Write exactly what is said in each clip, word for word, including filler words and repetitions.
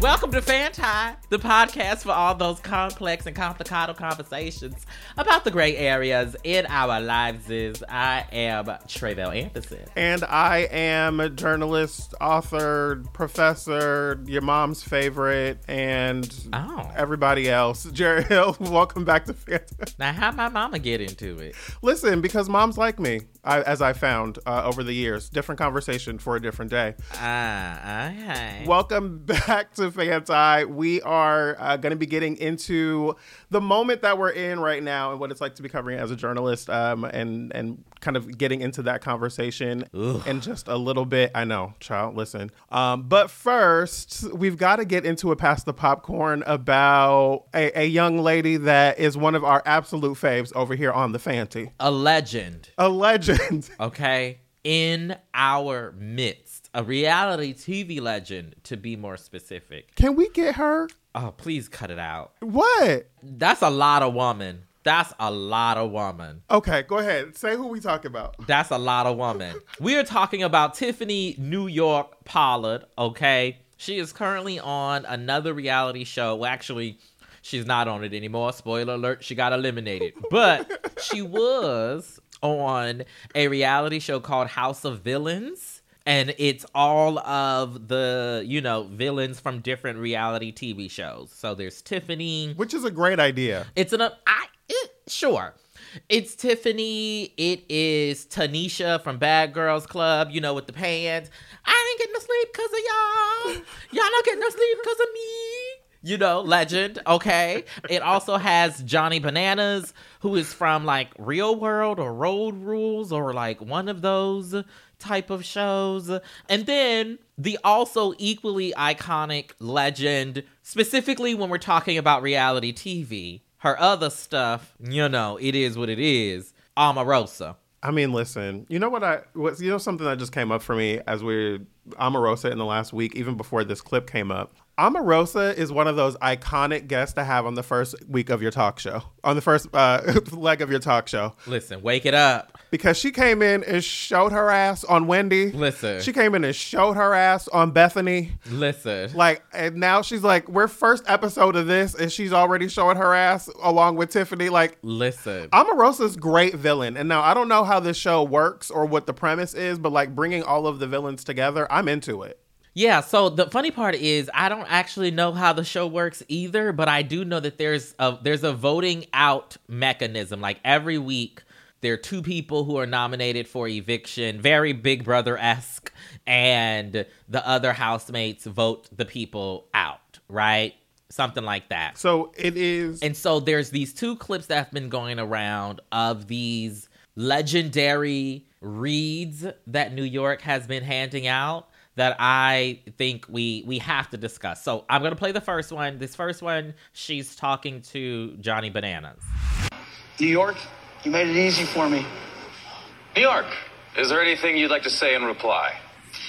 Welcome to Fan Tie, the podcast for all those complex and complicated conversations about the gray areas in our lives. Is I am Tre'vell Anderson. And I am a journalist, author, professor, your mom's favorite, and oh. everybody else. Jarrett Hill, welcome back to Fan Tie. Now, how'd my mama get into it? Listen, because moms like me, I, as I found uh, over the years. Different conversation for a different day. Ah, uh, okay. Welcome back to Fan Tie. We are uh, going to be getting into the moment that we're in right now and what it's like to be covering it as a journalist, um, and and kind of getting into that conversation Ugh. in just a little bit. I know, child, listen. Um, but first, we've got to get into a Pass the Popcorn about a, a young lady that is one of our absolute faves over here on the Fanty. A legend. A legend. Okay. In our midst, a reality T V legend, to be more specific. Can we get her? Oh, please cut it out. What? That's a lot of woman. That's a lot of woman. Okay, go ahead. Say who we talking about. That's a lot of woman. We are talking about Tiffany "New York" Pollard, okay? She is currently on another reality show. Well, actually, she's not on it anymore. Spoiler alert, she got eliminated. But she was on a reality show called House of Villains, and it's all of the, you know, villains from different reality T V shows. So there's Tiffany, which is a great idea. It's an I it, sure. It's Tiffany. It is Tanisha from Bad Girls Club, you know, with the pants. I ain't getting no sleep because of y'all. Y'all not getting no sleep because of me. You know, legend, okay? It also has Johnny Bananas, who is from, like, Real World or Road Rules or, like, one of those type of shows. And then the also equally iconic legend, specifically when we're talking about reality T V, her other stuff, you know, it is what it is, Omarosa. I mean, listen, you know what I, what, you know something that just came up for me as we're Omarosa in the last week, even before this clip came up? Omarosa is one of those iconic guests to have on the first week of your talk show, on the first uh, leg of your talk show. Listen, wake it up. Because she came in and showed her ass on Wendy. Listen. She came in and showed her ass on Bethany. Listen. Like, and now she's like, we're first episode of this, and she's already showing her ass along with Tiffany. Like, listen. Omarosa's great villain. And now I don't know how this show works or what the premise is, but like bringing all of the villains together, I'm into it. Yeah, so the funny part is I don't actually know how the show works either, but I do know that there's a there's a voting out mechanism. Like every week, there are two people who are nominated for eviction, very Big Brother-esque, and the other housemates vote the people out, right? Something like that. So it is. And so there's these two clips that have been going around of these legendary reads that New York has been handing out that I think we we have to discuss. So I'm gonna play the first one. This first one, she's talking to Johnny Bananas. New York, you made it easy for me. New York, is there anything you'd like to say in reply?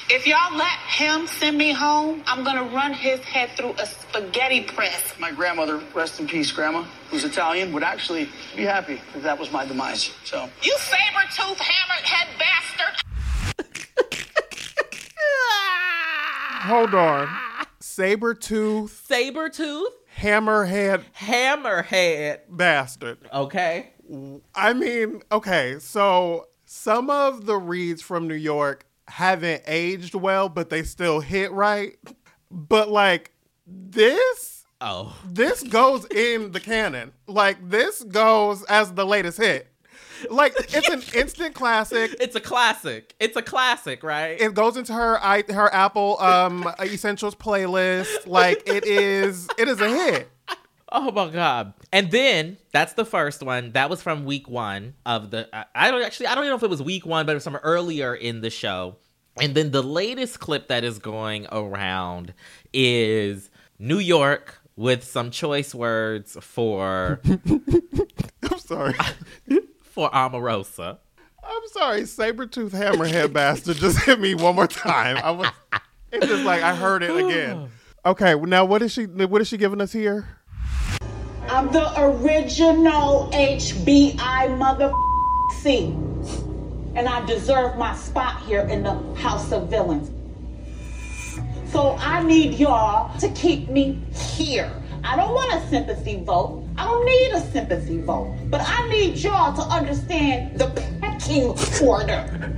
If y'all let him send me home, I'm gonna run his head through a spaghetti press. My grandmother, rest in peace, Grandma, who's Italian, would actually be happy if that was my demise, so. You saber-tooth, hammered-head bastard. Hold on. Saber-tooth. Saber-tooth. Hammerhead. Hammerhead. Bastard. Okay. I mean, okay, so some of the reads from New York haven't aged well, but they still hit right. But, like, this? Oh. This goes in the canon. Like, this goes as the latest hit. Like, it's an instant classic. It's a classic. It's a classic, right? It goes into her I, her Apple um, Essentials playlist. Like, it is it is a hit. Oh, my God. And then, that's the first one. That was from week one of the... I, I don't actually... I don't even know if it was week one, but it was from earlier in the show. And then the latest clip that is going around is New York with some choice words for... I'm sorry. For Omarosa. I'm sorry, saber-tooth hammerhead bastard just hit me one more time. I was, it's just like I heard it again. Okay, now what is she? What is she giving us here? I'm the original H B I motherfucking, and I deserve my spot here in the House of Villains. States. So I need y'all to keep me here. I don't want a sympathy vote. I don't need a sympathy vote. But I need y'all to understand the pecking order.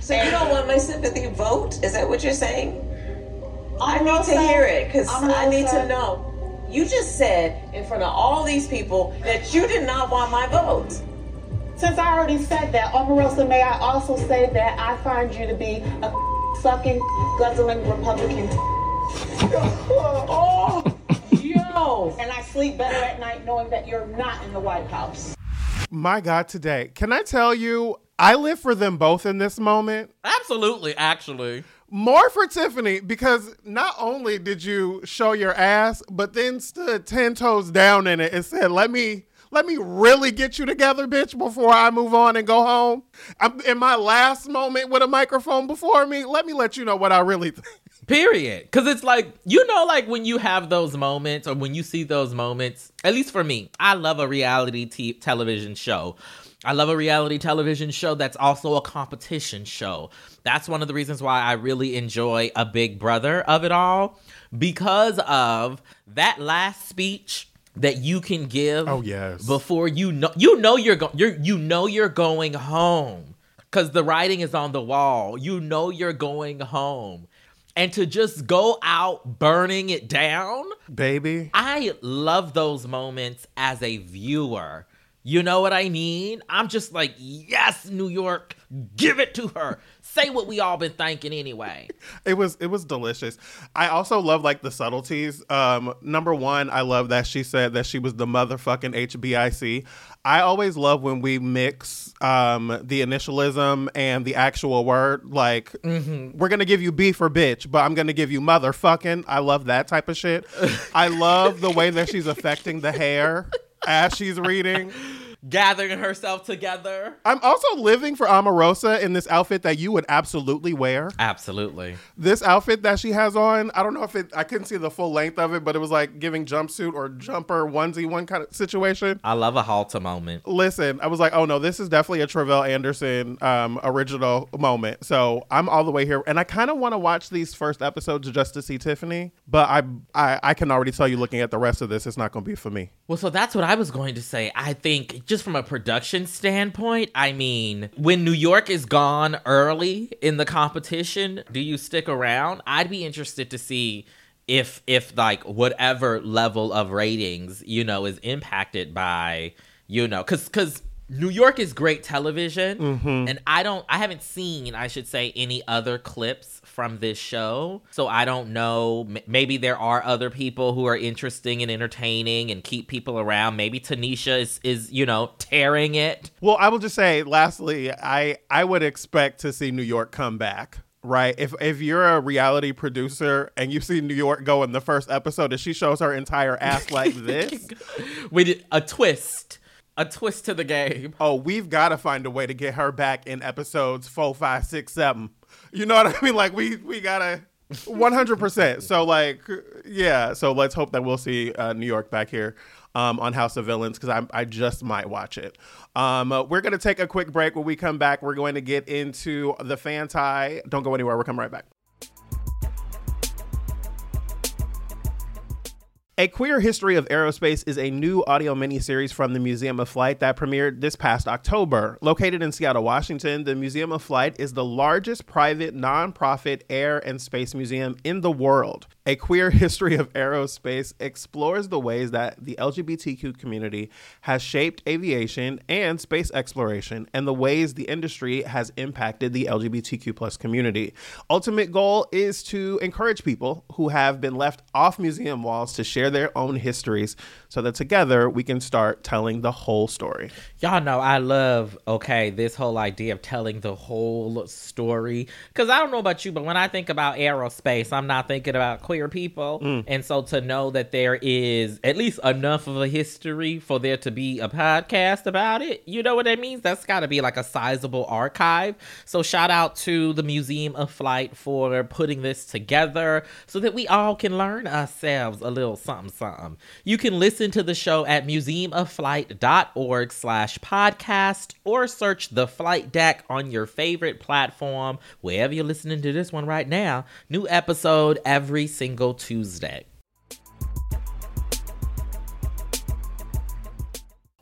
So you don't want my sympathy vote? Is that what you're saying? Omarosa, I need to hear it because I need to know. You just said in front of all these people that you did not want my vote. Since I already said that, Omarosa, may I also say that I find you to be a sucking, guzzling Republican. Oh, yo! And I sleep better at night knowing that you're not in the White House. My God, today. Can I tell you, I live for them both in this moment. Absolutely, actually. More for Tiffany, because not only did you show your ass, but then stood ten toes down in it and said, let me let me really get you together, bitch, before I move on and go home. I'm in my last moment with a microphone before me. Let me let you know what I really think. Period. Because it's like, you know, like when you have those moments or when you see those moments, at least for me, I love a reality t- television show. I love a reality television show that's also a competition show. That's one of the reasons why I really enjoy a Big Brother of it all, because of that last speech that you can give. Oh, yes. Before you know, you know, you're go- you're, you know, you're going home because the writing is on the wall. You know, you're going home. And to just go out burning it down. Baby. I love those moments as a viewer. You know what I mean? I'm just like, yes, New York, give it to her. Say what we all been thinking anyway. It was it was delicious. I also love like the subtleties. Um, number one, I love that she said that she was the motherfucking H B I C. I always love when we mix um, the initialism and the actual word. Like, mm-hmm. We're going to give you B for bitch, but I'm going to give you motherfucking. I love that type of shit. I love the way that she's affecting the hair as she's reading. Gathering herself together. I'm also living for Omarosa in this outfit that you would absolutely wear. Absolutely. This outfit that she has on, I don't know if it, I couldn't see the full length of it, but it was like giving jumpsuit or jumper onesie one kind of situation. I love a halter moment. Listen, I was like, oh no, this is definitely a Tre'vell Anderson um, original moment. So I'm all the way here. And I kind of want to watch these first episodes just to see Tiffany, but I, I, I can already tell you looking at the rest of this, it's not going to be for me. Well, so that's what I was going to say. I think just from a production standpoint, I mean, when New York is gone early in the competition, do you stick around? I'd be interested to see if, if like, whatever level of ratings, you know, is impacted by, you know, because because New York is great television. Mm-hmm. And I don't, I haven't seen, I should say, any other clips from this show. So I don't know. M- maybe there are other people who are interesting and entertaining and keep people around. Maybe Tanisha is, is you know, tearing it. Well, I will just say, lastly, I, I would expect to see New York come back. Right. If if you're a reality producer and you see New York go in the first episode and she shows her entire ass like this. With a twist. A twist to the game. Oh, we've got to find a way to get her back in episodes four, five, six, seven. You know what I mean? Like, we we gotta one hundred percent. So, like, yeah. So let's hope that we'll see uh, New York back here um, on House of Villains, because I I just might watch it. Um, uh, we're gonna take a quick break. When we come back, we're going to get into the fan tie. Don't go anywhere. We're coming right back. A Queer History of Aerospace is a new audio miniseries from the Museum of Flight that premiered this past October. Located in Seattle, Washington, the Museum of Flight is the largest private nonprofit air and space museum in the world. A Queer History of Aerospace explores the ways that the L G B T Q community has shaped aviation and space exploration, and the ways the industry has impacted the L G B T Q plus community. Ultimate goal is to encourage people who have been left off museum walls to share their own histories, so that together we can start telling the whole story. Y'all know I love, okay, this whole idea of telling the whole story, because I don't know about you, but when I think about aerospace, I'm not thinking about queer people. Mm. And so to know that there is at least enough of a history for there to be a podcast about it, you know what that means? That's got to be like a sizable archive. So shout out to the Museum of Flight for putting this together so that we all can learn ourselves a little something. something, something. You can listen to the show at museum of flight dot org slash podcast or search The Flight Deck on your favorite platform, wherever you're listening to this one right now. New episode every single Tuesday.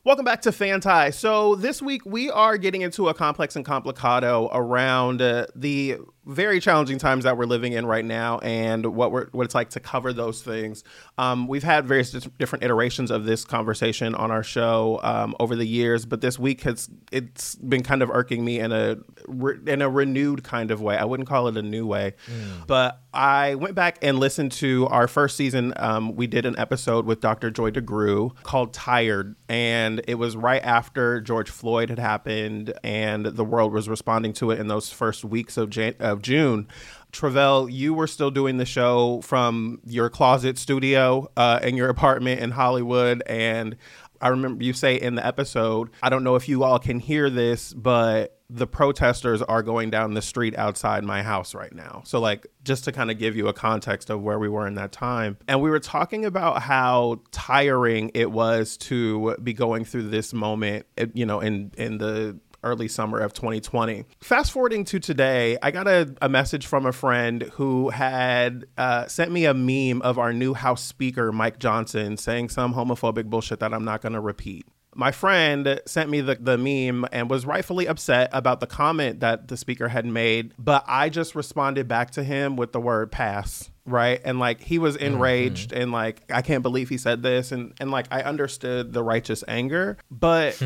Welcome back to Fanti. So this week we are getting into a complex and complicado around uh, the very challenging times that we're living in right now and what we're what it's like to cover those things. Um, we've had various dis- different iterations of this conversation on our show um, over the years, but this week has it's been kind of irking me in a re- in a renewed kind of way. I wouldn't call it a new way, mm. but I went back and listened to our first season. Um, we did an episode with Doctor Joy DeGruy called "Tired," and it was right after George Floyd had happened and the world was responding to it in those first weeks of, Jan- of June. Tre'vell, you were still doing the show from your closet studio uh, in your apartment in Hollywood. And I remember you say in the episode, I don't know if you all can hear this, but the protesters are going down the street outside my house right now. So like, just to kind of give you a context of where we were in that time. And we were talking about how tiring it was to be going through this moment, you know, in, in the early summer of twenty twenty. Fast forwarding to today, I got a, a message from a friend who had uh, sent me a meme of our new House Speaker, Mike Johnson, saying some homophobic bullshit that I'm not going to repeat. My friend sent me the, the meme and was rightfully upset about the comment that the speaker had made, but I just responded back to him with the word pass, right? And like, he was enraged mm-hmm. and like, I can't believe he said this. And, and like, I understood the righteous anger, but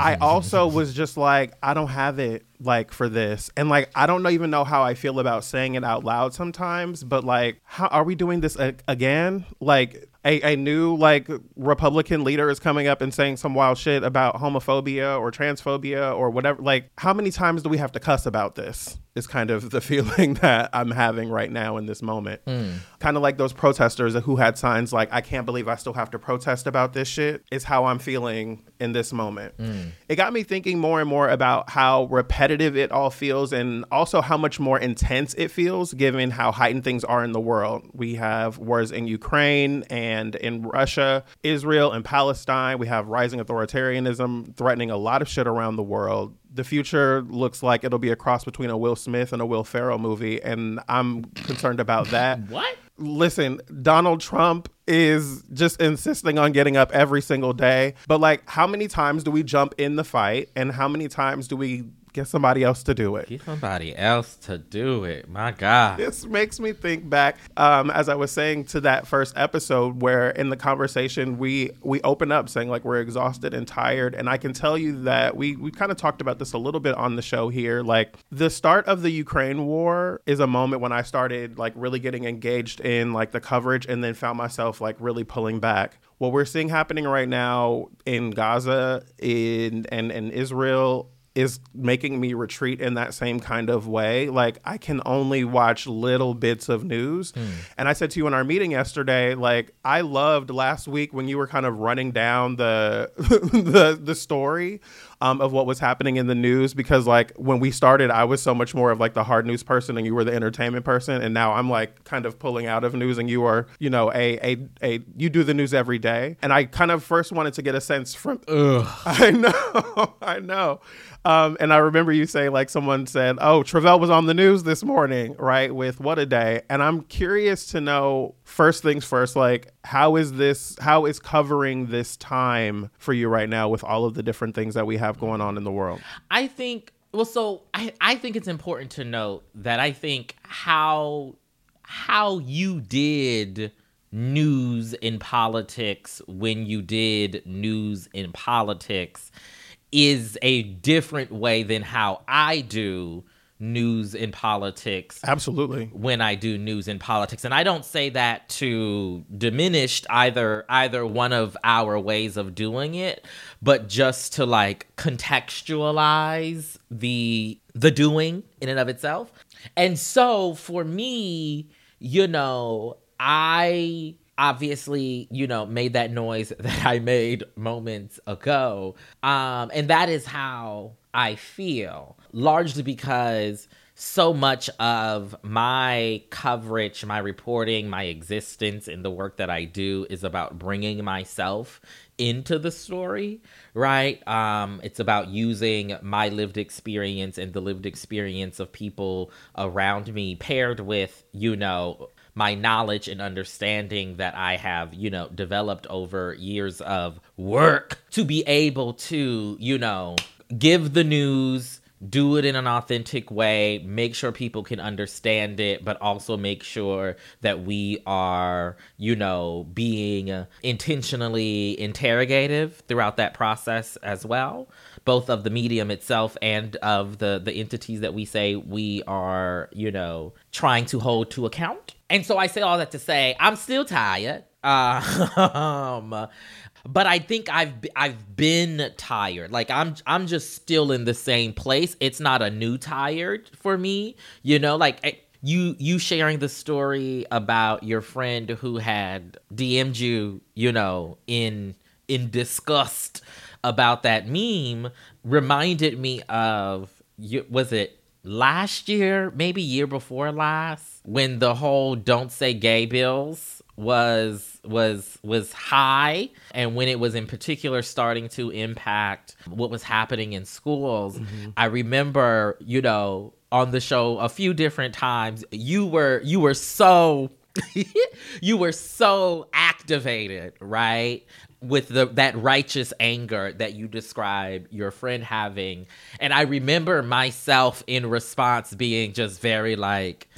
I also was just like, I don't have it like for this. And like, I don't even know how I feel about saying it out loud sometimes, but like, how are we doing this a- again? Like, A, a new like Republican leader is coming up and saying some wild shit about homophobia or transphobia or whatever. Like, how many times do we have to cuss about this? Is kind of the feeling that I'm having right now in this moment. Mm. Kind of like those protesters who had signs like, I can't believe I still have to protest about this shit, is how I'm feeling in this moment. Mm. It got me thinking more and more about how repetitive it all feels and also how much more intense it feels given how heightened things are in the world. We have wars in Ukraine and in Russia, Israel and Palestine. We have rising authoritarianism threatening a lot of shit around the world. The future looks like it'll be a cross between a Will Smith and a Will Ferrell movie, and I'm concerned about that. What? Listen, Donald Trump is just insisting on getting up every single day. But, like, how many times do we jump in the fight, and how many times do we get somebody else to do it? Get somebody else to do it. My God. This makes me think back, um, as I was saying, to that first episode where in the conversation we we open up saying like we're exhausted and tired. And I can tell you that we, we kind of talked about this a little bit on the show here. Like the start of the Ukraine war is a moment when I started like really getting engaged in like the coverage and then found myself like really pulling back. What we're seeing happening right now in Gaza in and, and Israel is making me retreat in that same kind of way. Like I can only watch little bits of news. Mm. And I said to you in our meeting yesterday, like I loved last week when you were kind of running down the the, the story um, of what was happening in the news, because like when we started, I was so much more of like the hard news person and you were the entertainment person. And now I'm like kind of pulling out of news and you are, you know, a, a, a, you do the news every day. And I kind of first wanted to get a sense from, Ugh. I know, I know. Um, and I remember you saying like someone said, oh, Tre'vell was on the news this morning, right? With What a Day. And I'm curious to know, first things first, like how is this, how is covering this time for you right now with all of the different things that we have going on in the world? I think, well, so I, I think it's important to note that I think how how you did news in politics when you did news in politics is a different way than how I do news in politics. Absolutely. When I do news in politics. And I don't say that to diminish either either one of our ways of doing it, but just to like contextualize the the doing in and of itself. And so for me, you know, I obviously, you know, made that noise that I made moments ago. Um, and that is how I feel, largely because so much of my coverage, my reporting, my existence in the work that I do is about bringing myself into the story, right? Um, it's about using my lived experience and the lived experience of people around me paired with, you know, my knowledge and understanding that I have, you know, developed over years of work to be able to, you know, give the news, do it in an authentic way, make sure people can understand it, but also make sure that we are, you know, being intentionally interrogative throughout that process as well, both of the medium itself and of the, the entities that we say we are, you know, trying to hold to account. And so I say all that to say, I'm still tired. Um, but I think I've I've been tired. Like I'm I'm just still in the same place. It's not a new tired for me, you know. Like you you sharing the story about your friend who had D M'd you, you know, in in disgust about that meme reminded me of, was it last year, maybe year before last, when the whole "Don't Say Gay" bills was was was high, and when it was in particular starting to impact what was happening in schools. Mm-hmm. I remember, you know, on the show a few different times, you were you were so you were so activated, right? With the that righteous anger that you describe your friend having. And I remember myself in response being just very like,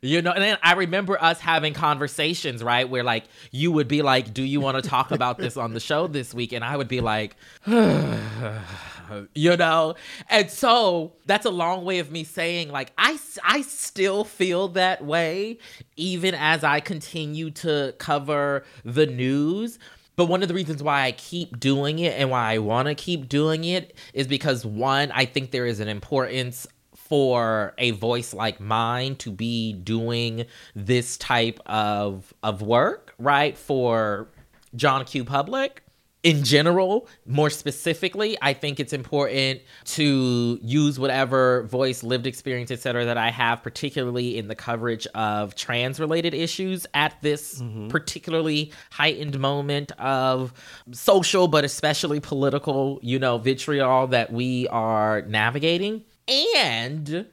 you know, and then I remember us having conversations, right? Where like, you would be like, do you want to talk about this on the show this week? And I would be like, you know? And so that's a long way of me saying, like, I, I still feel that way, even as I continue to cover the news. But one of the reasons why I keep doing it and why I want to keep doing it is because, one, I think there is an importance for a voice like mine to be doing this type of of work, right? For John Q. Public. In general, more specifically, I think it's important to use whatever voice, lived experience, et cetera, that I have, particularly in the coverage of trans-related issues at this mm-hmm. particularly heightened moment of social, but especially political, you know, vitriol that we are navigating. And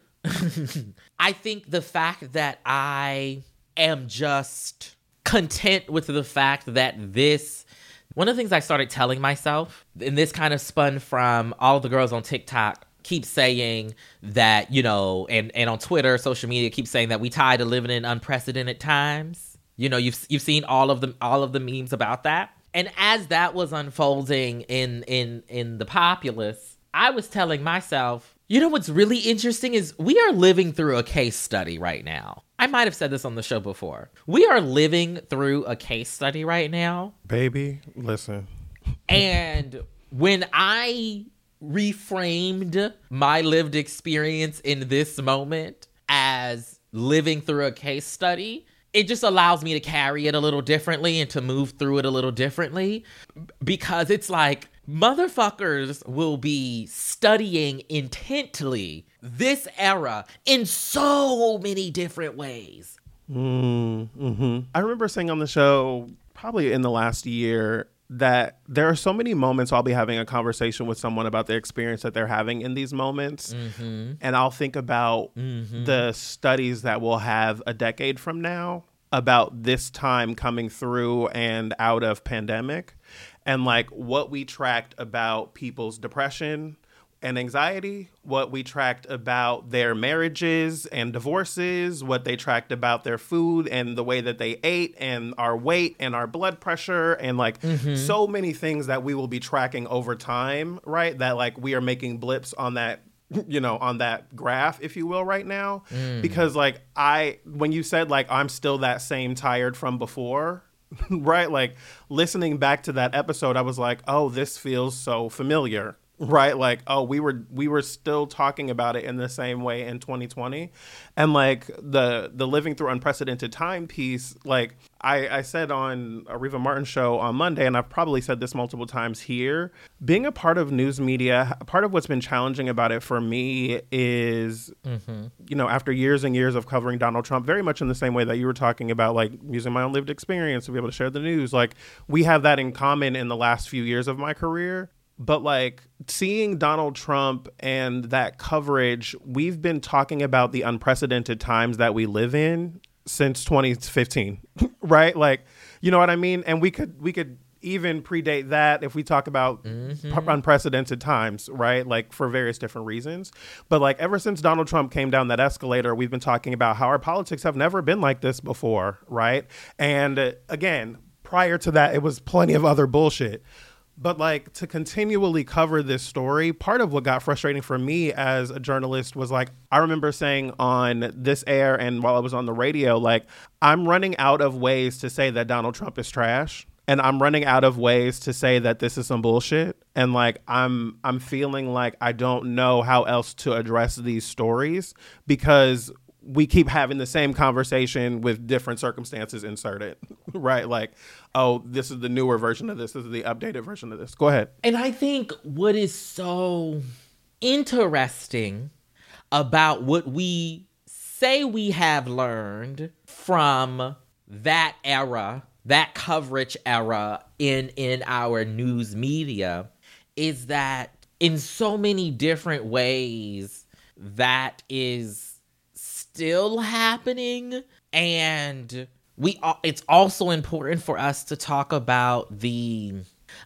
I think the fact that I am just content with the fact that this One of the things I started telling myself, and this kind of spun from all the girls on TikTok, keep saying that, you know, and, and on Twitter, social media, keep saying that we tired of living in unprecedented times. You know, you've you've seen all of the all of the memes about that. And as that was unfolding in in in the populace, I was telling myself, you know what's really interesting is we are living through a case study right now. I might have said this on the show before. We are living through a case study right now. Baby, listen. And when I reframed my lived experience in this moment as living through a case study, it just allows me to carry it a little differently and to move through it a little differently, because it's like, motherfuckers will be studying intently this era in so many different ways. Mm, mm-hmm. I remember saying on the show, probably in the last year, that there are so many moments I'll be having a conversation with someone about the experience that they're having in these moments. Mm-hmm. And I'll think about mm-hmm. the studies that we'll have a decade from now about this time coming through and out of pandemic. And like what we tracked about people's depression and anxiety, what we tracked about their marriages and divorces, what they tracked about their food and the way that they ate and our weight and our blood pressure and like mm-hmm. so many things that we will be tracking over time, right? That like we are making blips on that, you know, on that graph, if you will, right now. Mm. Because like I, when you said like, I'm still that same tired from before, right? Like listening back to that episode, I was like, oh, this feels so familiar right? Like, oh, we were we were still talking about it in the same way in twenty twenty. And like the the living through unprecedented time piece, like I, I said on a Riva Martin show on Monday, and I've probably said this multiple times here, being a part of news media, part of what's been challenging about it for me is, mm-hmm. you know, after years and years of covering Donald Trump, very much in the same way that you were talking about, like using my own lived experience to be able to share the news, like we have that in common in the last few years of my career. But like seeing Donald Trump and that coverage, we've been talking about the unprecedented times that we live in since twenty fifteen, right? Like, you know what I mean? And we could we could even predate that if we talk about mm-hmm. p- unprecedented times, right? Like for various different reasons. But like ever since Donald Trump came down that escalator, we've been talking about how our politics have never been like this before, right? And uh, again, prior to that, it was plenty of other bullshit. But like to continually cover this story, part of what got frustrating for me as a journalist was like, I remember saying on this air and while I was on the radio, like, I'm running out of ways to say that Donald Trump is trash. And I'm running out of ways to say that this is some bullshit. And like, I'm I'm feeling like I don't know how else to address these stories because we keep having the same conversation with different circumstances inserted, right? Like, oh, this is the newer version of this. This is the updated version of this. Go ahead. And I think what is so interesting about what we say we have learned from that era, that coverage era in, in our news media is that in so many different ways that is still happening. And we all, it's also important for us to talk about the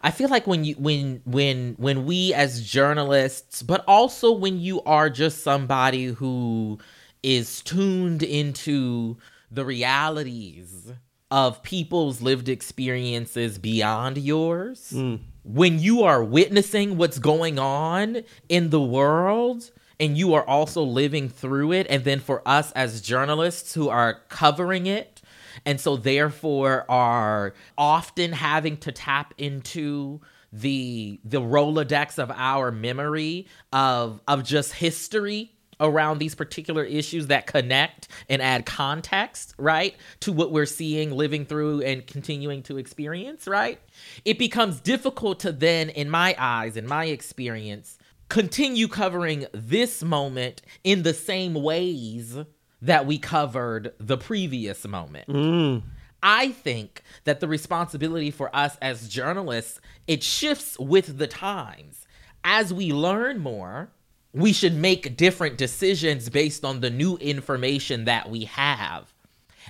I feel like when you when when when we as journalists, but also when you are just somebody who is tuned into the realities of people's lived experiences beyond yours, mm. when you are witnessing what's going on in the world, and you are also living through it. And then for us as journalists who are covering it, and so therefore are often having to tap into the the Rolodex of our memory of, of just history around these particular issues that connect and add context, right, to what we're seeing, living through, and continuing to experience, right? It becomes difficult to then, in my eyes, in my experience, continue covering this moment in the same ways that we covered the previous moment. Mm. I think that the responsibility for us as journalists, it shifts with the times. As we learn more, we should make different decisions based on the new information that we have.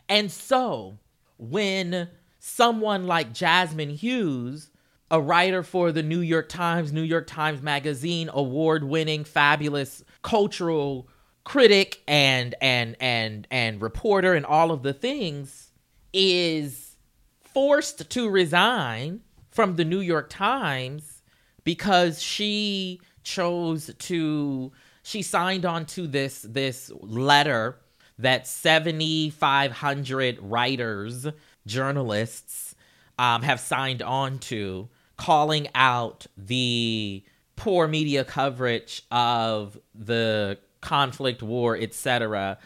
And so when someone like Jasmine Hughes, a writer for the New York Times, New York Times Magazine, award-winning, fabulous cultural critic and and and and reporter and all of the things, is forced to resign from the New York Times because she chose to, she signed on to this, this letter that seventy-five hundred writers, journalists um, have signed on to, calling out the poor media coverage of the conflict, war, et cetera,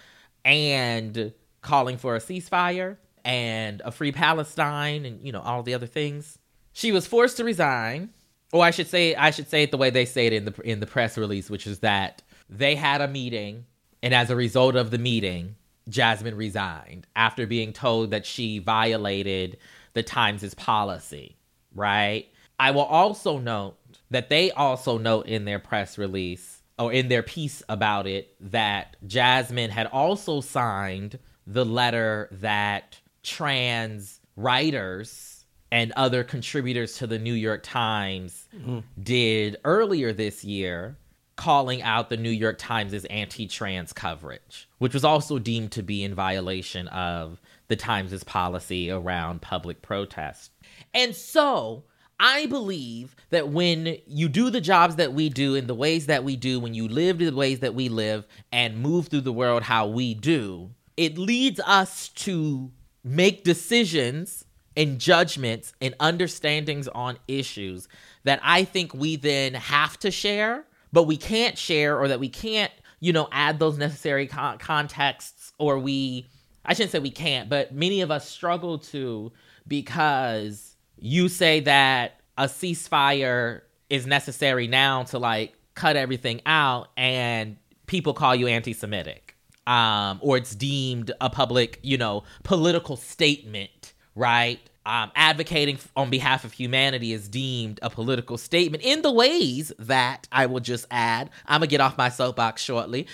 and calling for a ceasefire and a free Palestine and, you know, all the other things. She was forced to resign, or I should say, I should say it the way they say it in the in the press release, which is that they had a meeting, and as a result of the meeting, Jasmine resigned after being told that she violated the Times' policy, right? I will also note that they also note in their press release or in their piece about it that Jasmine had also signed the letter that trans writers and other contributors to the New York Times mm-hmm. did earlier this year, calling out the New York Times' anti-trans coverage, which was also deemed to be in violation of the Times' policy around public protest. And so I believe that when you do the jobs that we do in the ways that we do, when you live the ways that we live and move through the world how we do, it leads us to make decisions and judgments and understandings on issues that I think we then have to share, but we can't share, or that we can't, you know, add those necessary con- contexts, or we, I shouldn't say we can't, but many of us struggle to, because you say that a ceasefire is necessary now to like cut everything out, and people call you anti-Semitic, um, or it's deemed a public, you know, political statement, right? Um, advocating on behalf of humanity is deemed a political statement in the ways that, I will just add, I'm gonna get off my soapbox shortly,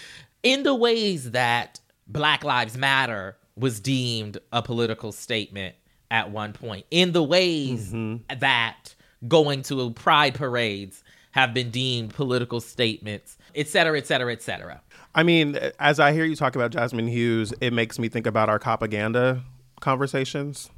in the ways that Black Lives Matter was deemed a political statement at one point, in the ways mm-hmm. that going to pride parades have been deemed political statements, et cetera, et cetera, et cetera. I mean, as I hear you talk about Jasmine Hughes, it makes me think about our copaganda conversations,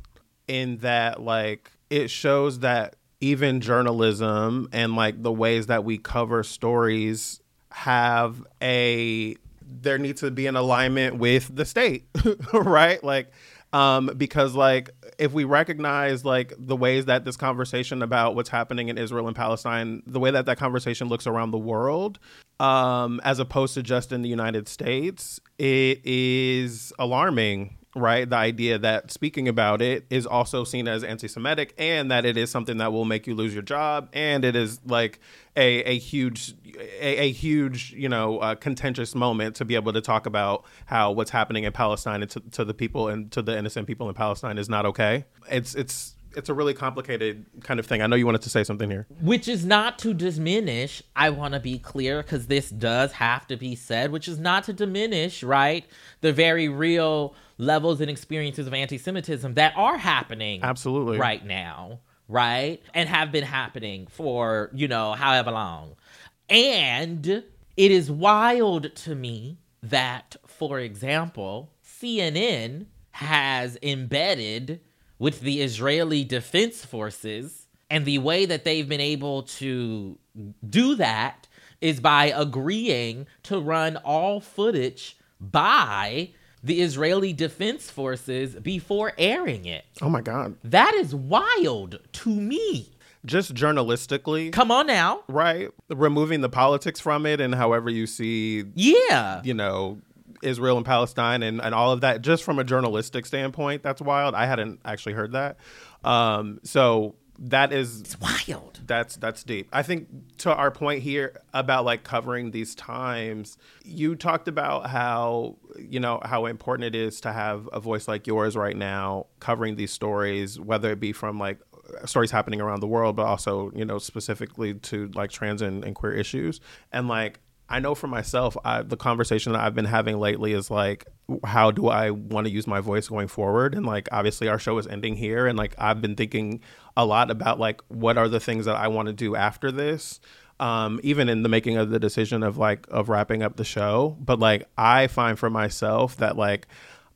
in that, like, it shows that even journalism and, like, the ways that we cover stories have a, there needs to be an alignment with the state, right? Like, Um, because, like, if we recognize, like, the ways that this conversation about what's happening in Israel and Palestine, the way that that conversation looks around the world, um, as opposed to just in the United States, it is alarming, right? The idea that speaking about it is also seen as anti-Semitic, and that it is something that will make you lose your job. And it is, like, a, a huge, a, a huge, you know, uh, contentious moment to be able to talk about how what's happening in Palestine and to, to the people and to the innocent people in Palestine is not okay. It's it's it's a really complicated kind of thing. I know you wanted to say something here, which is not to diminish. I want to be clear, because this does have to be said, which is not to diminish, right, the very real levels and experiences of anti-Semitism that are happening absolutely right now. Right? And have been happening for, you know, however long. And it is wild to me that, for example, C N N has embedded with the Israeli Defense Forces, and the way that they've been able to do that is by agreeing to run all footage by the Israeli Defense Forces before airing it. Oh, my God. That is wild to me. Just journalistically. Come on now. Right. Removing the politics from it, and however you see, yeah, you know, Israel and Palestine and, and all of that, just from a journalistic standpoint, that's wild. I hadn't actually heard that. Um, so that is, it's wild. That's that's deep. I think, to our point here about, like, covering these times, you talked about how, you know, how important it is to have a voice like yours right now covering these stories, whether it be from, like, stories happening around the world, but also, you know, specifically to, like, trans and, and queer issues. And, like, I know for myself, I, the conversation that I've been having lately is, like, how do I want to use my voice going forward? And, like, obviously our show is ending here. And, like, I've been thinking a lot about, like, what are the things that I want to do after this? Um, even in the making of the decision of, like, of wrapping up the show. But, like, I find for myself that, like,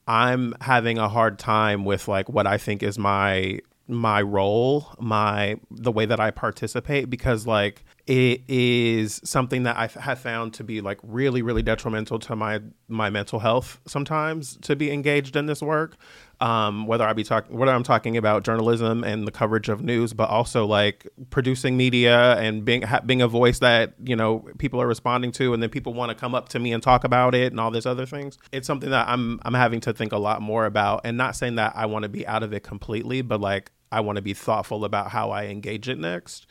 I'm having a hard time with, like, what I think is my my role, my the way that I participate, because, like, it is something that I have found to be, like, really, really detrimental to my my mental health sometimes, to be engaged in this work. Um, whether I be talking, whether I'm talking about journalism and the coverage of news, but also, like, producing media and being ha- being a voice that, you know, people are responding to, and then people want to come up to me and talk about it and all these other things. It's something that I'm I'm having to think a lot more about, and not saying that I want to be out of it completely, but, like, I want to be thoughtful about how I engage it next.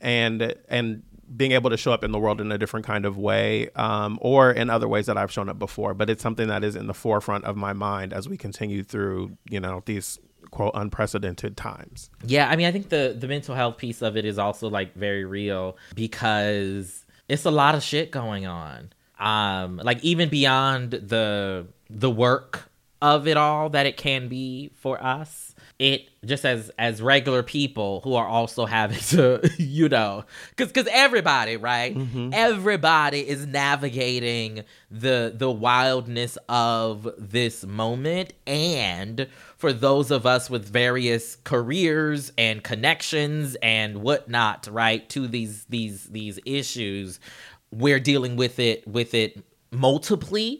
And and being able to show up in the world in a different kind of way, um, or in other ways that I've shown up before. But it's something that is in the forefront of my mind as we continue through, you know, these, quote, unprecedented times. Yeah, I mean, I think the, the mental health piece of it is also, like, very real, because it's a lot of shit going on. Um, like, even beyond the the work of it all that it can be for us. It just as as regular people who are also having to, you know, because because everybody, right? Mm-hmm. Everybody is navigating the the wildness of this moment. And for those of us with various careers and connections and whatnot, right, to these these these issues, we're dealing with it with it multiply.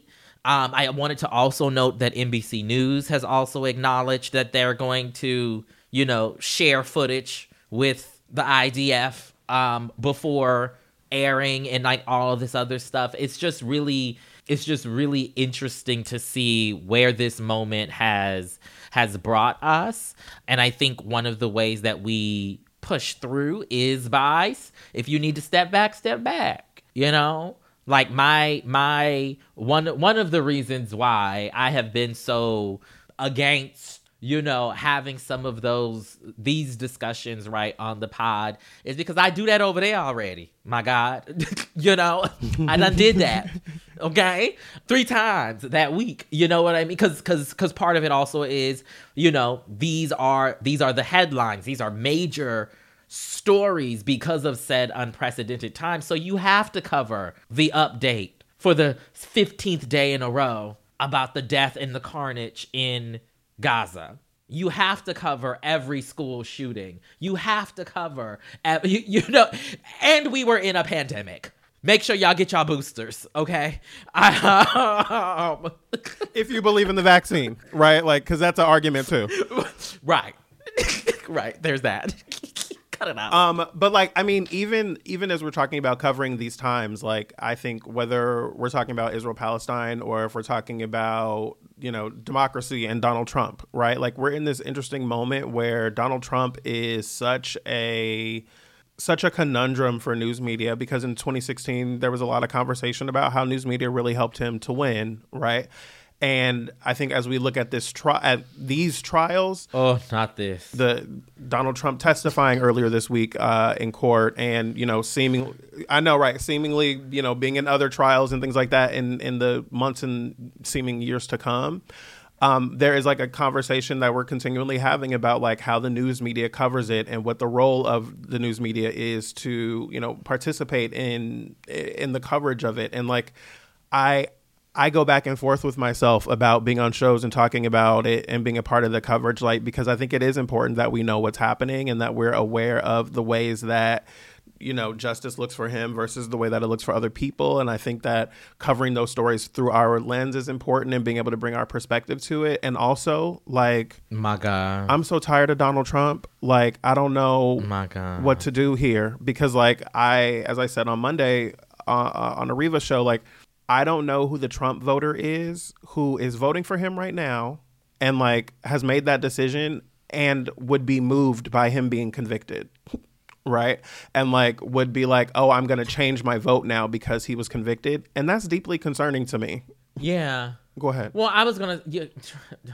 Um, I wanted to also note that N B C News has also acknowledged that they're going to, you know, share footage with the I D F um, before airing and like all of this other stuff. It's just really, it's just really interesting to see where this moment has has brought us. And I think one of the ways that we push through is by, if you need to step back, step back, you know? Like my my one one of the reasons why I have been so against, you know, having some of those these discussions right on the pod is because I do that over there already. My God, you know, I done did that. Okay, three times that week. You know what I mean? Because because because part of it also is, you know, these are these are the headlines. These are major stories because of said unprecedented time. So you have to cover the update for the fifteenth day in a row about the death and the carnage in Gaza. You have to cover every school shooting. You have to cover, you, you know, and we were in a pandemic. Make sure y'all get y'all boosters, okay? I, um, if you believe in the vaccine, right? Like, because that's an argument too. Right. Right. There's that. Cut it out. Um, but like, I mean, even even as we're talking about covering these times, like, I think whether we're talking about Israel, Palestine, or if we're talking about, you know, democracy and Donald Trump, right? Like, we're in this interesting moment where Donald Trump is such a such a conundrum for news media, because in twenty sixteen, there was a lot of conversation about how news media really helped him to win, right? And I think as we look at this tri- at these trials, oh, not this. The Donald Trump testifying earlier this week uh, in court, and you know, seeming, I know, right, seemingly, you know, being in other trials and things like that in in the months and seeming years to come. Um, there is like a conversation that we're continually having about like how the news media covers it and what the role of the news media is to, you know, participate in in the coverage of it. And like I. I go back and forth with myself about being on shows and talking about it and being a part of the coverage, like, because I think it is important that we know what's happening and that we're aware of the ways that, you know, justice looks for him versus the way that it looks for other people. And I think that covering those stories through our lens is important and being able to bring our perspective to it. And also, like, my God, I'm so tired of Donald Trump. Like, I don't know my God. what to do here, because like I, as I said on Monday uh, on a Riva show, like, I don't know who the Trump voter is who is voting for him right now and like has made that decision and would be moved by him being convicted. Right. And like would be like, oh, I'm going to change my vote now because he was convicted. And that's deeply concerning to me. Yeah. Go ahead. Well, I was going to. Yeah, tr-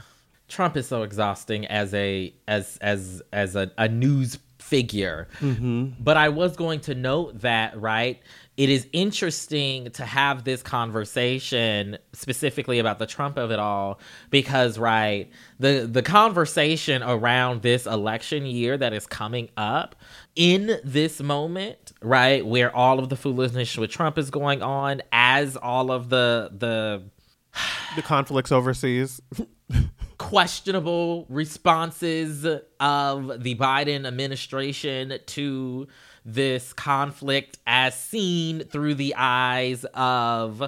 Trump is so exhausting as a as as as a, a news figure. Mm-hmm. But I was going to note that. Right. It is interesting to have this conversation specifically about the Trump of it all, because, right, the, the conversation around this election year that is coming up in this moment, right, where all of the foolishness with Trump is going on, as all of the the, the conflicts overseas. Questionable responses of the Biden administration to this conflict as seen through the eyes of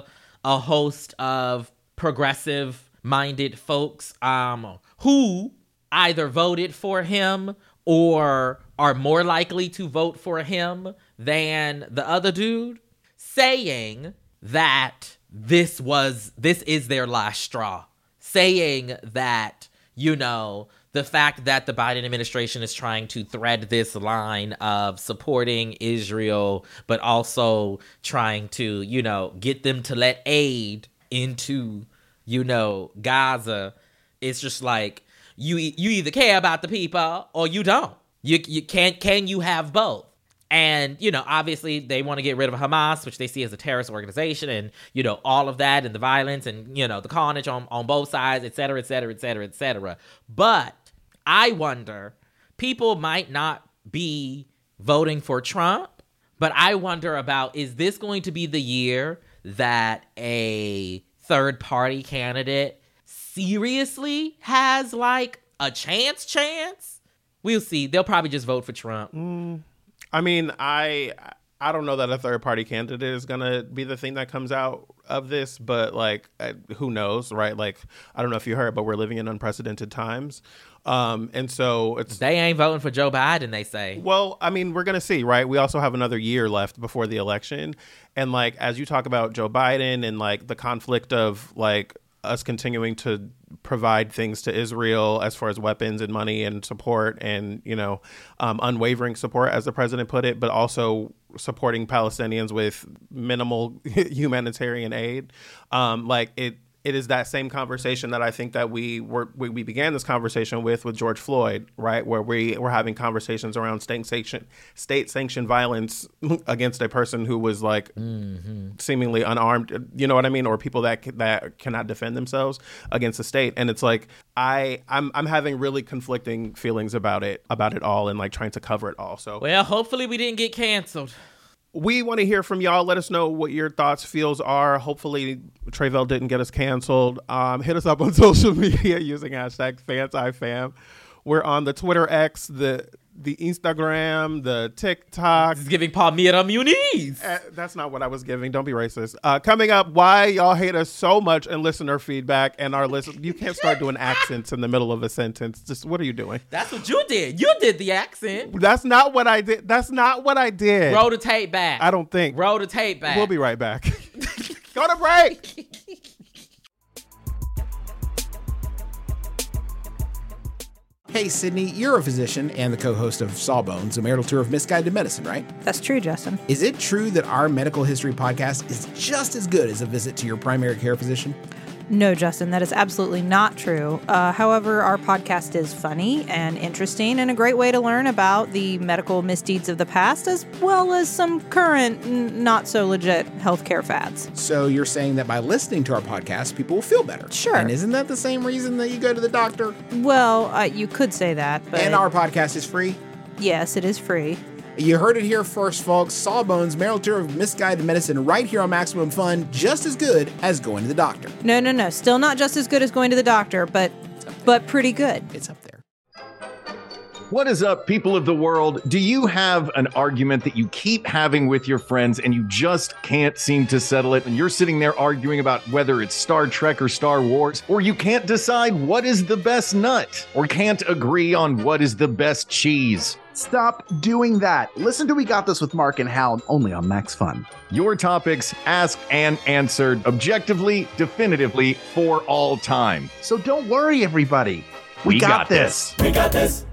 a host of progressive-minded folks um, who either voted for him or are more likely to vote for him than the other dude, saying that this was, this is their last straw, saying that, you know, the fact that the Biden administration is trying to thread this line of supporting Israel, but also trying to, you know, get them to let aid into, you know, Gaza. It's just like, you you either care about the people or you don't. You you can't, can you have both? And, you know, obviously they want to get rid of Hamas, which they see as a terrorist organization, and, you know, all of that and the violence and, you know, the carnage on, on both sides, et cetera, et cetera, et cetera, et cetera. But I wonder, people might not be voting for Trump, but I wonder about, is this going to be the year that a third party candidate seriously has like a chance chance? We'll see. They'll probably just vote for Trump. Mm. I mean, I I don't know that a third party candidate is going to be the thing that comes out of this, but like, I, who knows, right? Like, I don't know if you heard, but we're living in unprecedented times. Um, and so it's, they ain't voting for Joe Biden, they say. Well, I mean, we're going to see, right? We also have another year left before the election. And like, as you talk about Joe Biden and like the conflict of like us continuing to provide things to Israel as far as weapons and money and support and, you know, um, unwavering support, as the president put it, but also supporting Palestinians with minimal humanitarian aid. Um, like it, It is that same conversation that I think that we were we, we began this conversation with with George Floyd, right, where we were having conversations around state sanction, state sanctioned violence against a person who was like mm-hmm. seemingly unarmed, you know what I mean, or people that that cannot defend themselves against the state. And it's like I I'm I'm having really conflicting feelings about it about it all and like trying to cover it all. So well, hopefully we didn't get canceled. We want to hear from y'all. Let us know what your thoughts, feels are. Hopefully, Tre'vell didn't get us canceled. Um, hit us up on social media using hashtag FansIFam. We're on the Twitter X, the the Instagram, the TikTok. It's giving Palmyra Muniz. Uh, that's not what I was giving. Don't be racist. Uh, coming up, why y'all hate us so much and listener feedback and our listen. You can't start doing accents in the middle of a sentence. Just what are you doing? That's what you did. You did the accent. That's not what I did. That's not what I did. Roll the tape back. I don't think. Roll the tape back. We'll be right back. Go to break. Hey, Sydney, you're a physician and the co-host of Sawbones, a marital tour of misguided medicine, right? That's true, Justin. Is it true that our medical history podcast is just as good as a visit to your primary care physician? No, Justin, that is absolutely not true. Uh, however, our podcast is funny and interesting and a great way to learn about the medical misdeeds of the past as well as some current, not-so-legit healthcare fads. So you're saying that by listening to our podcast, people will feel better? Sure. And isn't that the same reason that you go to the doctor? Well, uh, you could say that, but... And our podcast is free? Yes, it is free. You heard it here first, folks. Sawbones, marital tour of misguided medicine right here on Maximum Fun. Just as good as going to the doctor. No, no, no. Still not just as good as going to the doctor, but but pretty good. It's up there. What is up, people of the world? Do you have an argument that you keep having with your friends and you just can't seem to settle it? And you're sitting there arguing about whether it's Star Trek or Star Wars, or you can't decide what is the best nut, or can't agree on what is the best cheese. Stop doing that. Listen to We Got This with Mark and Hal, only on Max Fun. Your topics asked and answered objectively, definitively, for all time. So don't worry, everybody. We, we got, got this. this. We got this.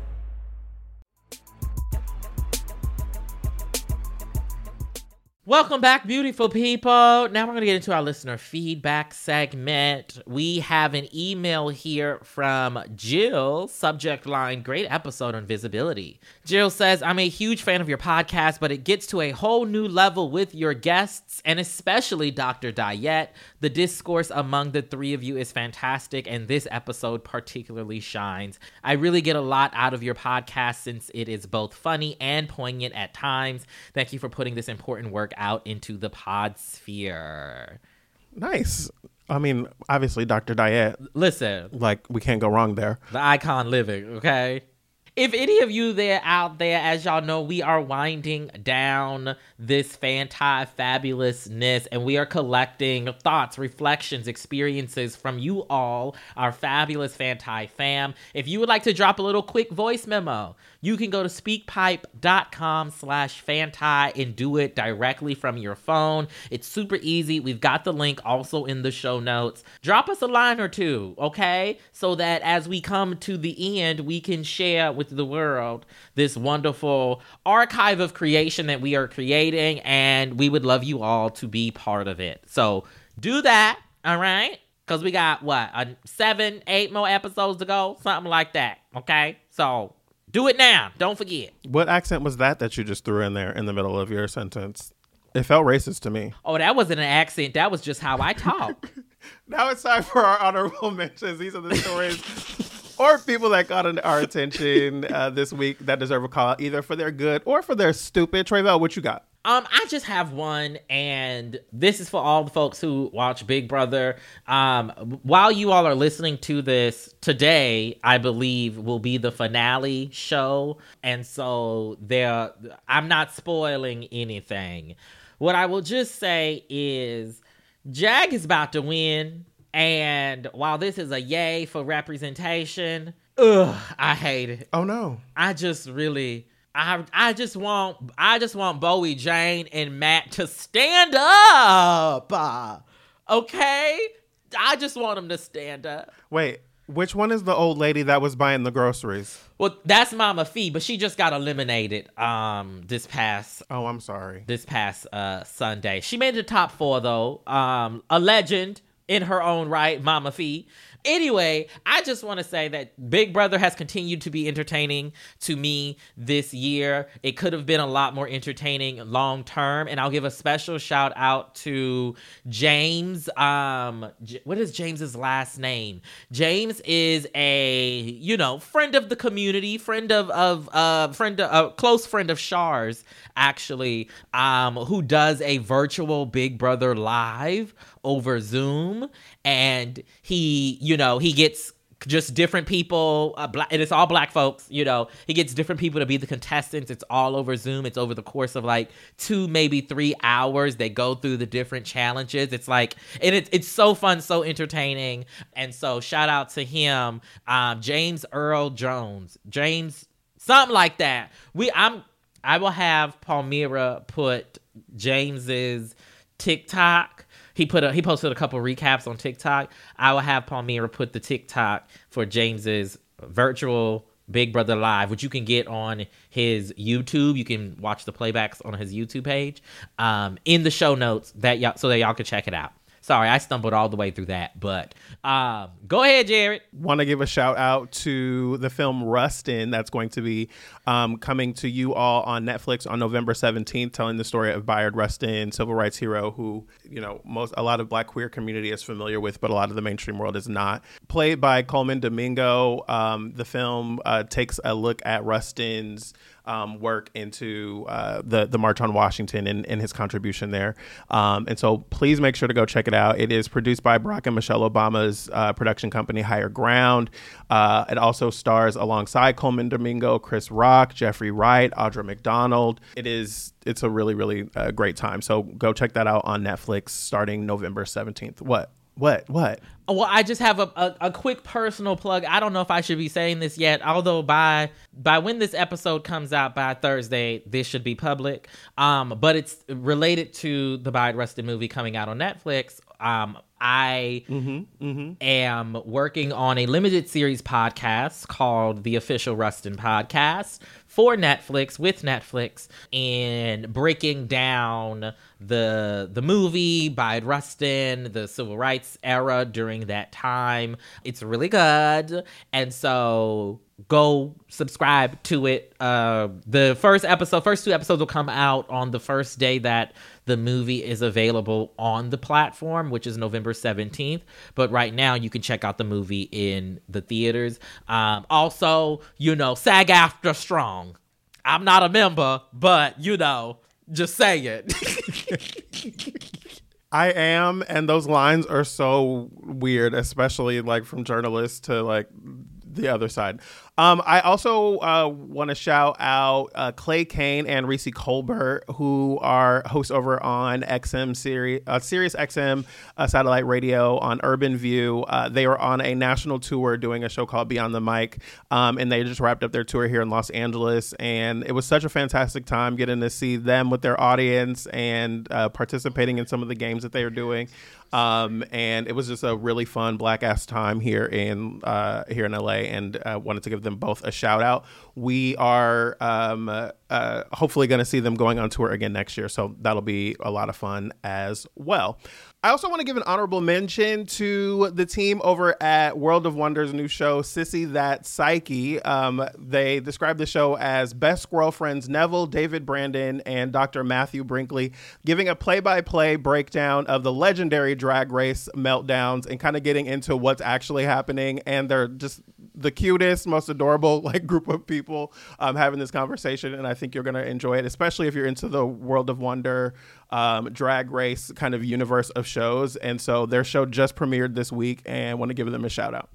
Welcome back, beautiful people. Now we're going to get into our listener feedback segment. We have an email here from Jill, subject line, great episode on visibility. Jill says, I'm a huge fan of your podcast, but it gets to a whole new level with your guests, and especially Doctor Diet. The discourse among the three of you is fantastic, and this episode particularly shines. I really get a lot out of your podcast since it is both funny and poignant at times. Thank you for putting this important work out into the pod sphere. Nice. I mean, obviously, Doctor Diet. Listen. Like, we can't go wrong there. The icon living, okay? If any of you there out there, as y'all know, we are winding down this Fanti Fabulousness, and we are collecting thoughts, reflections, experiences from you all, our fabulous Fanti fam. If you would like to drop a little quick voice memo, you can go to speakpipe.com slash Fanti and do it directly from your phone. It's super easy. We've got the link also in the show notes. Drop us a line or two, okay? So that as we come to the end, we can share with the world this wonderful archive of creation that we are creating, and we would love you all to be part of it. So do that, all right? Because we got, what, uh, seven, eight more episodes to go? Something like that, okay? So do it now. Don't forget. What accent was that that you just threw in there in the middle of your sentence? It felt racist to me. Oh, that wasn't an accent. That was just how I talk. Now it's time for our honorable mentions. These are the stories... or people that got in our attention uh, this week that deserve a call, either for their good or for their stupid. Tre'vell, what you got? Um, I just have one, and this is for all the folks who watch Big Brother. Um, while you all are listening to this today, I believe will be the finale show, and so there, I'm not spoiling anything. What I will just say is Jag is about to win, and while this is a yay for representation, ugh, I hate it. Oh no. I just really... I I just want I just want Bowie, Jane, and Matt to stand up. Uh, okay? I just want them to stand up. Wait, which one is the old lady that was buying the groceries? Well, that's Mama Fee, but she just got eliminated um this past Oh, I'm sorry. This past uh Sunday. She made the top four though. Um a legend in her own right, Mama Fee. Anyway, I just want to say that Big Brother has continued to be entertaining to me this year. It could have been a lot more entertaining long term. And I'll give a special shout out to James. Um, J- what is James's last name? James is a, you know, friend of the community, friend of, of uh, friend, a uh, close friend of Shar's, actually, um, who does a virtual Big Brother live over Zoom. And he, you know, he gets just different people, uh, black, and it's all black folks, you know, he gets different people to be the contestants. It's all over Zoom. It's over the course of like two, maybe three hours. They go through the different challenges. It's like, and it's, it's so fun, so entertaining. And so shout out to him, um, James Earl Jones, James, something like that. We, I'm, I will have Palmyra put James's TikTok. He put a, he posted a couple recaps on TikTok. I will have Palmyra put the TikTok for James's virtual Big Brother Live, which you can get on his YouTube. You can watch the playbacks on his YouTube page um, in the show notes that y'all, so that y'all can check it out. Sorry, I stumbled all the way through that, but um, go ahead, Jared. Want to give a shout out to the film Rustin that's going to be um, coming to you all on Netflix on November seventeenth, telling the story of Bayard Rustin, civil rights hero who, you know, most a lot of Black queer community is familiar with, but a lot of the mainstream world is not. Played by Coleman Domingo, um, the film uh, takes a look at Rustin's Um, work into uh, the the March on Washington and, and his contribution there, um, and so please make sure to go check it out. It is produced by Barack and Michelle Obama's uh, production company Higher Ground. Uh, it also stars alongside Coleman Domingo, Chris Rock, Jeffrey Wright, Audra McDonald. It is it's a really really uh, great time. So go check that out on Netflix starting November seventeenth. What? What? What? Well, I just have a, a, a quick personal plug. I don't know if I should be saying this yet, although by by when this episode comes out by Thursday, this should be public. Um, but it's related to the Bayard Rustin movie coming out on Netflix. Um, I mm-hmm, mm-hmm. am working on a limited series podcast called The Official Rustin Podcast for Netflix, with Netflix, in breaking down the the movie by Rustin, the civil rights era during that time. It's really good. And so go subscribe to it. Uh, the first episode, first two episodes will come out on the first day that the movie is available on the platform, which is November seventeenth. But right now you can check out the movie in the theaters. Um, also, you know, SAG-AFTRA strong. I'm not a member, but, you know, just say it. I am. And those lines are so weird, especially like from journalists to like the other side. Um, I also uh, want to shout out uh, Clay Kane and Reese Colbert, who are hosts over on X M series, uh, Sirius X M uh, satellite radio on Urban View. Uh, they were on a national tour doing a show called Beyond the Mic, um, and they just wrapped up their tour here in Los Angeles. And it was such a fantastic time getting to see them with their audience and uh, participating in some of the games that they are doing. Um, and it was just a really fun black ass time here in uh, here in L A, and uh, wanted to give them both a shout out. We are um, uh, uh, hopefully going to see them going on tour again next year, so that'll be a lot of fun as well. I also want to give an honorable mention to the team over at World of Wonder's new show, Sissy That Psyche. Um, they describe the show as best girlfriends Neville, David Brandon, and Doctor Matthew Brinkley, giving a play-by-play breakdown of the legendary Drag Race meltdowns and kind of getting into what's actually happening. And they're just the cutest, most adorable like group of people um, having this conversation, and I think you're going to enjoy it, especially if you're into the World of Wonder, um, Drag Race kind of universe of shows. And so their show just premiered this week, and want to give them a shout out.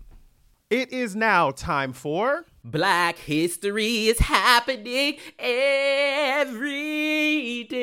It is now time for Black History is Happening Every Day.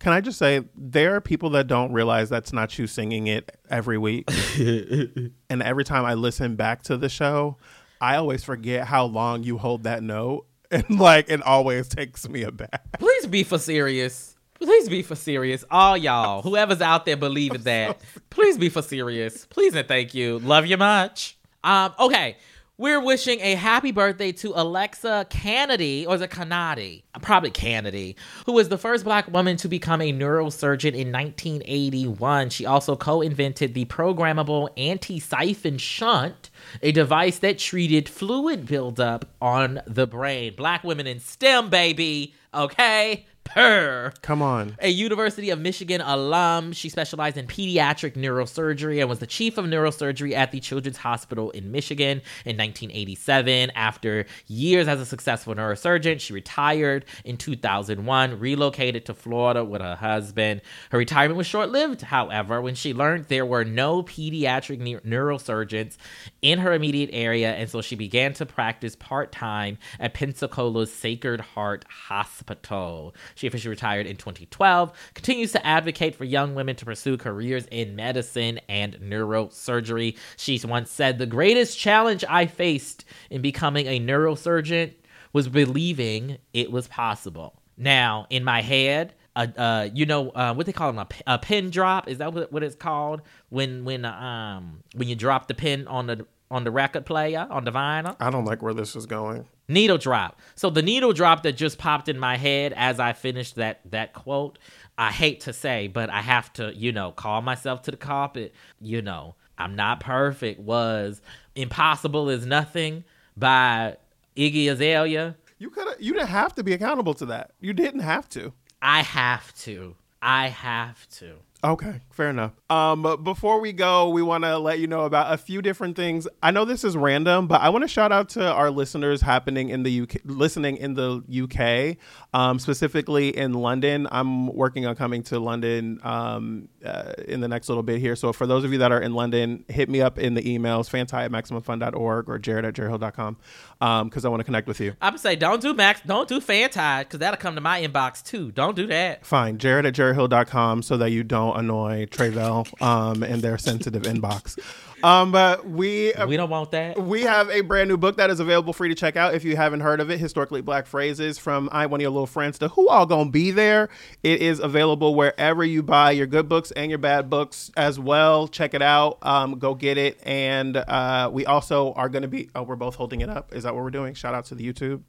Can I just say, there are people that don't realize that's not you singing it every week. And every time I listen back to the show, I always forget how long you hold that note. And like, it always takes me aback. Please be for serious. Please be for serious. All y'all, whoever's out there believing that, please be for serious. Please and thank you. Love you much. Um, okay. We're wishing a happy birthday to Alexa Kennedy, or is it Kennedy? Probably Kennedy, who was the first Black woman to become a neurosurgeon in nineteen eighty-one. She also co-invented the programmable anti-siphon shunt, a device that treated fluid buildup on the brain. Black women in STEM, baby. Okay? Her. Come on. A University of Michigan alum, she specialized in pediatric neurosurgery and was the chief of neurosurgery at the Children's Hospital in Michigan in nineteen eighty-seven. After years as a successful neurosurgeon, she retired in two thousand one, relocated to Florida with her husband. Her retirement was short-lived, however, when she learned there were no pediatric ne- neurosurgeons in her immediate area, and so she began to practice part-time at Pensacola's Sacred Heart Hospital. She officially retired in twenty twelve, continues to advocate for young women to pursue careers in medicine and neurosurgery. She's once said, the greatest challenge I faced in becoming a neurosurgeon was believing it was possible. Now, in my head, uh, uh, you know, uh, what they call them, a, p- a pin drop? Is that what it's called? When when uh, um when you drop the pin on the on the record player, on the vinyl? I don't like where this is going. Needle drop. So the needle drop that just popped in my head as I finished that that quote, I hate to say, but I have to, you know, call myself to the carpet. You know, I'm not perfect was Impossible is Nothing by Iggy Azalea. You could you didn't have to be accountable to that. You didn't have to. I have to. I have to. Okay, fair enough. Um, before we go, we want to let you know about a few different things. I know this is random, but I want to shout out to our listeners happening in the U K, listening in the U K, um, specifically in London. I'm working on coming to London um, uh, in the next little bit here. So for those of you that are in London, hit me up in the emails, fanti at maximum fun dot org or jared at jared hill dot com, um, because I want to connect with you. I would say don't do Max, don't do fanti, because that'll come to my inbox too. Don't do that. Fine, jared at jared hill dot com, so that you don't annoy Tre'vell um in their sensitive inbox. Um, but we we don't want that. We have a brand new book that is available free to check out if you haven't heard of it. Historically Black Phrases, from I One of Your Little Friends to Who All Gonna Be There. It is available wherever you buy your good books and your bad books as well. Check it out. Um, go get it. And uh, we also are going to be. Oh, we're both holding it up. Is that what we're doing? Shout out to the YouTube.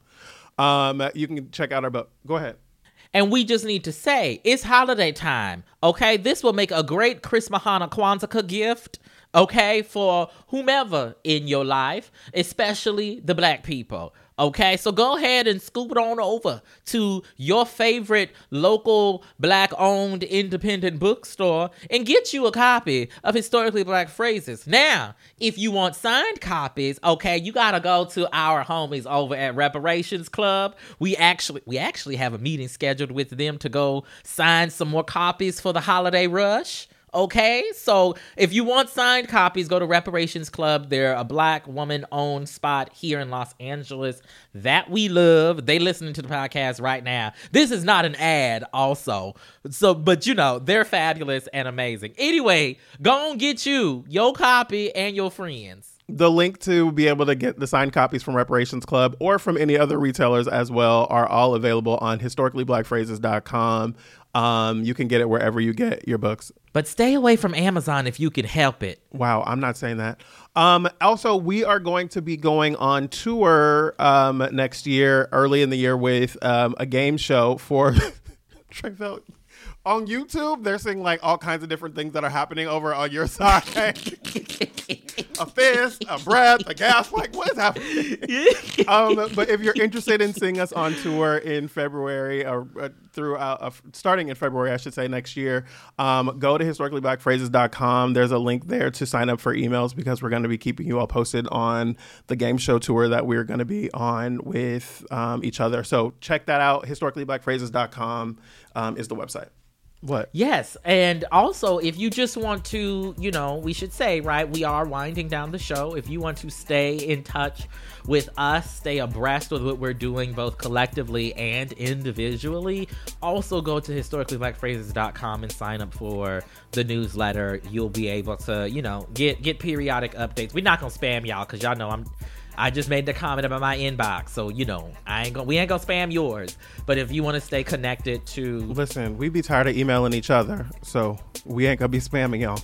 Um, you can check out our book. Go ahead. And we just need to say, it's holiday time, okay? This will make a great Christmas, Hanukkah, Kwanzaa gift, okay, for whomever in your life, especially the Black people, okay? So go ahead and scoop it on over to your favorite local Black-owned independent bookstore and get you a copy of Historically Black Phrases. Now, if you want signed copies, okay, you gotta go to our homies over at Reparations Club. We actually we actually have a meeting scheduled with them to go sign some more copies for the holiday rush. Okay, so if you want signed copies, go to Reparations Club. They're a Black woman-owned spot here in Los Angeles that we love. They listening to the podcast right now. This is not an ad also. So, but you know, they're fabulous and amazing. Anyway, go and get you your copy and your friends. The link to be able to get the signed copies from Reparations Club or from any other retailers as well are all available on historically black phrases dot com. Um, you can get it wherever you get your books. But stay away from Amazon if you can help it. Wow, I'm not saying that. Um, also, we are going to be going on tour um, next year, early in the year, with um, a game show for Tre'vell. On YouTube, they're seeing like all kinds of different things that are happening over on your side. a fist, a breath, a gasp. Like, what is happening? um, but if you're interested in seeing us on tour in February, or uh, throughout, uh, starting in February, I should say, next year, um, go to historically black phrases dot com. There's a link there to sign up for emails, because we're going to be keeping you all posted on the game show tour that we're going to be on with um, each other. So check that out. historically black phrases dot com um, is the website. What? Yes. And also, if you just want to, you know, we should say, right, we are winding down the show. If you want to stay in touch with us, stay abreast with what we're doing, both collectively and individually, also go to historically black phrases dot com and sign up for the newsletter. You'll be able to, you know, get, get periodic updates. We're not going to spam y'all, because y'all know I'm... I just made the comment about my inbox, so you know I ain't gonna, we ain't gonna spam yours. But if you want to stay connected to, listen, we be tired of emailing each other, so we ain't gonna be spamming y'all.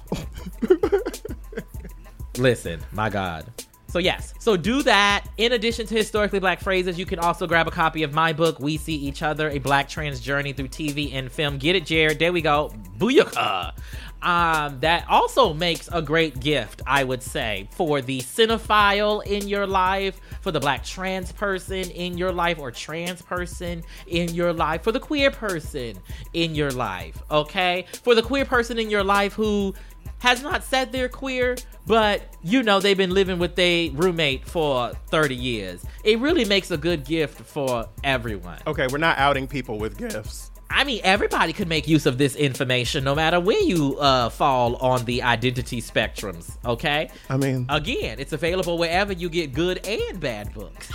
Listen, my God. So yes, so do that. In addition to Historically Black Phrases, you can also grab a copy of my book, We See Each Other, A Black Trans Journey Through T V and Film. Get it, Jared. There we go. Booyaka. Um, that also makes a great gift, I would say, for the cinephile in your life, for the black trans person in your life, or trans person in your life, for the queer person in your life, okay? For the queer person in your life who has not said they're queer, but, you know, they've been living with their roommate for thirty years. It really makes a good gift for everyone. Okay, we're not outing people with gifts. I mean, everybody could make use of this information, no matter where you uh, fall on the identity spectrums, okay? I mean... Again, it's available wherever you get good and bad books.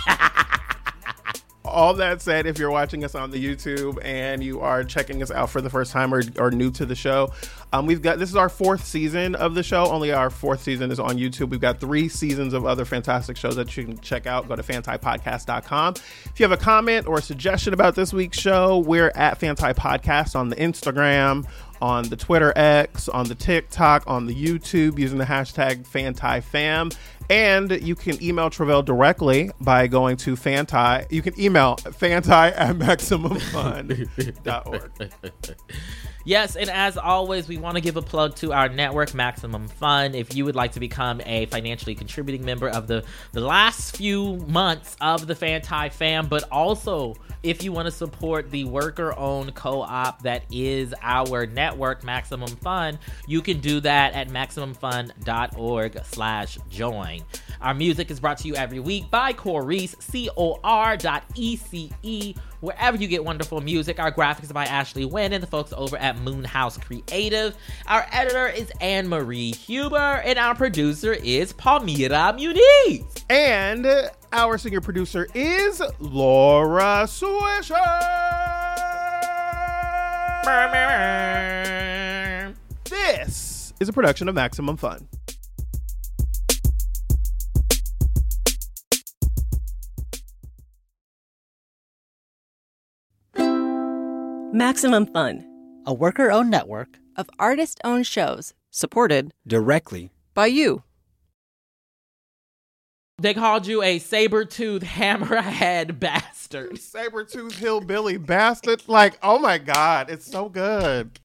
All that said, if you're watching us on the YouTube and you are checking us out for the first time, or, or new to the show, um, we've got... This is our fourth season of the show. Only our fourth season is on YouTube. We've got three seasons of other fantastic shows that you can check out. Go to fanti podcast dot com. If you have a comment or a suggestion about this week's show, we're at fantipodcast on the Instagram, on the Twitter X, on the TikTok, on the YouTube, using the hashtag FantiFam. And you can email Tre'vell directly by going to Fanti. You can email Fanti at maximum fun dot org. Yes, and as always, we want to give a plug to our network, Maximum Fun. If you would like to become a financially contributing member of the, the last few months of the Fanti Fam, but also if you want to support the worker-owned co-op that is our network, Maximum Fun, you can do that at maximum fun dot org slash join. Our music is brought to you every week by Corece, C O R dot E C E, wherever you get wonderful music. Our graphics are by Ashley Wynn and the folks over at Moonhouse Creative. Our editor is Anne-Marie Huber, and our producer is Palmira Muniz. And our singer-producer is Laura Swisher. This is a production of Maximum Fun. Maximum Fun, a worker-owned network of artist-owned shows supported directly by you. They called you a saber-toothed hammerhead bastard. Saber-toothed hillbilly bastard. Like, oh my God, it's so good.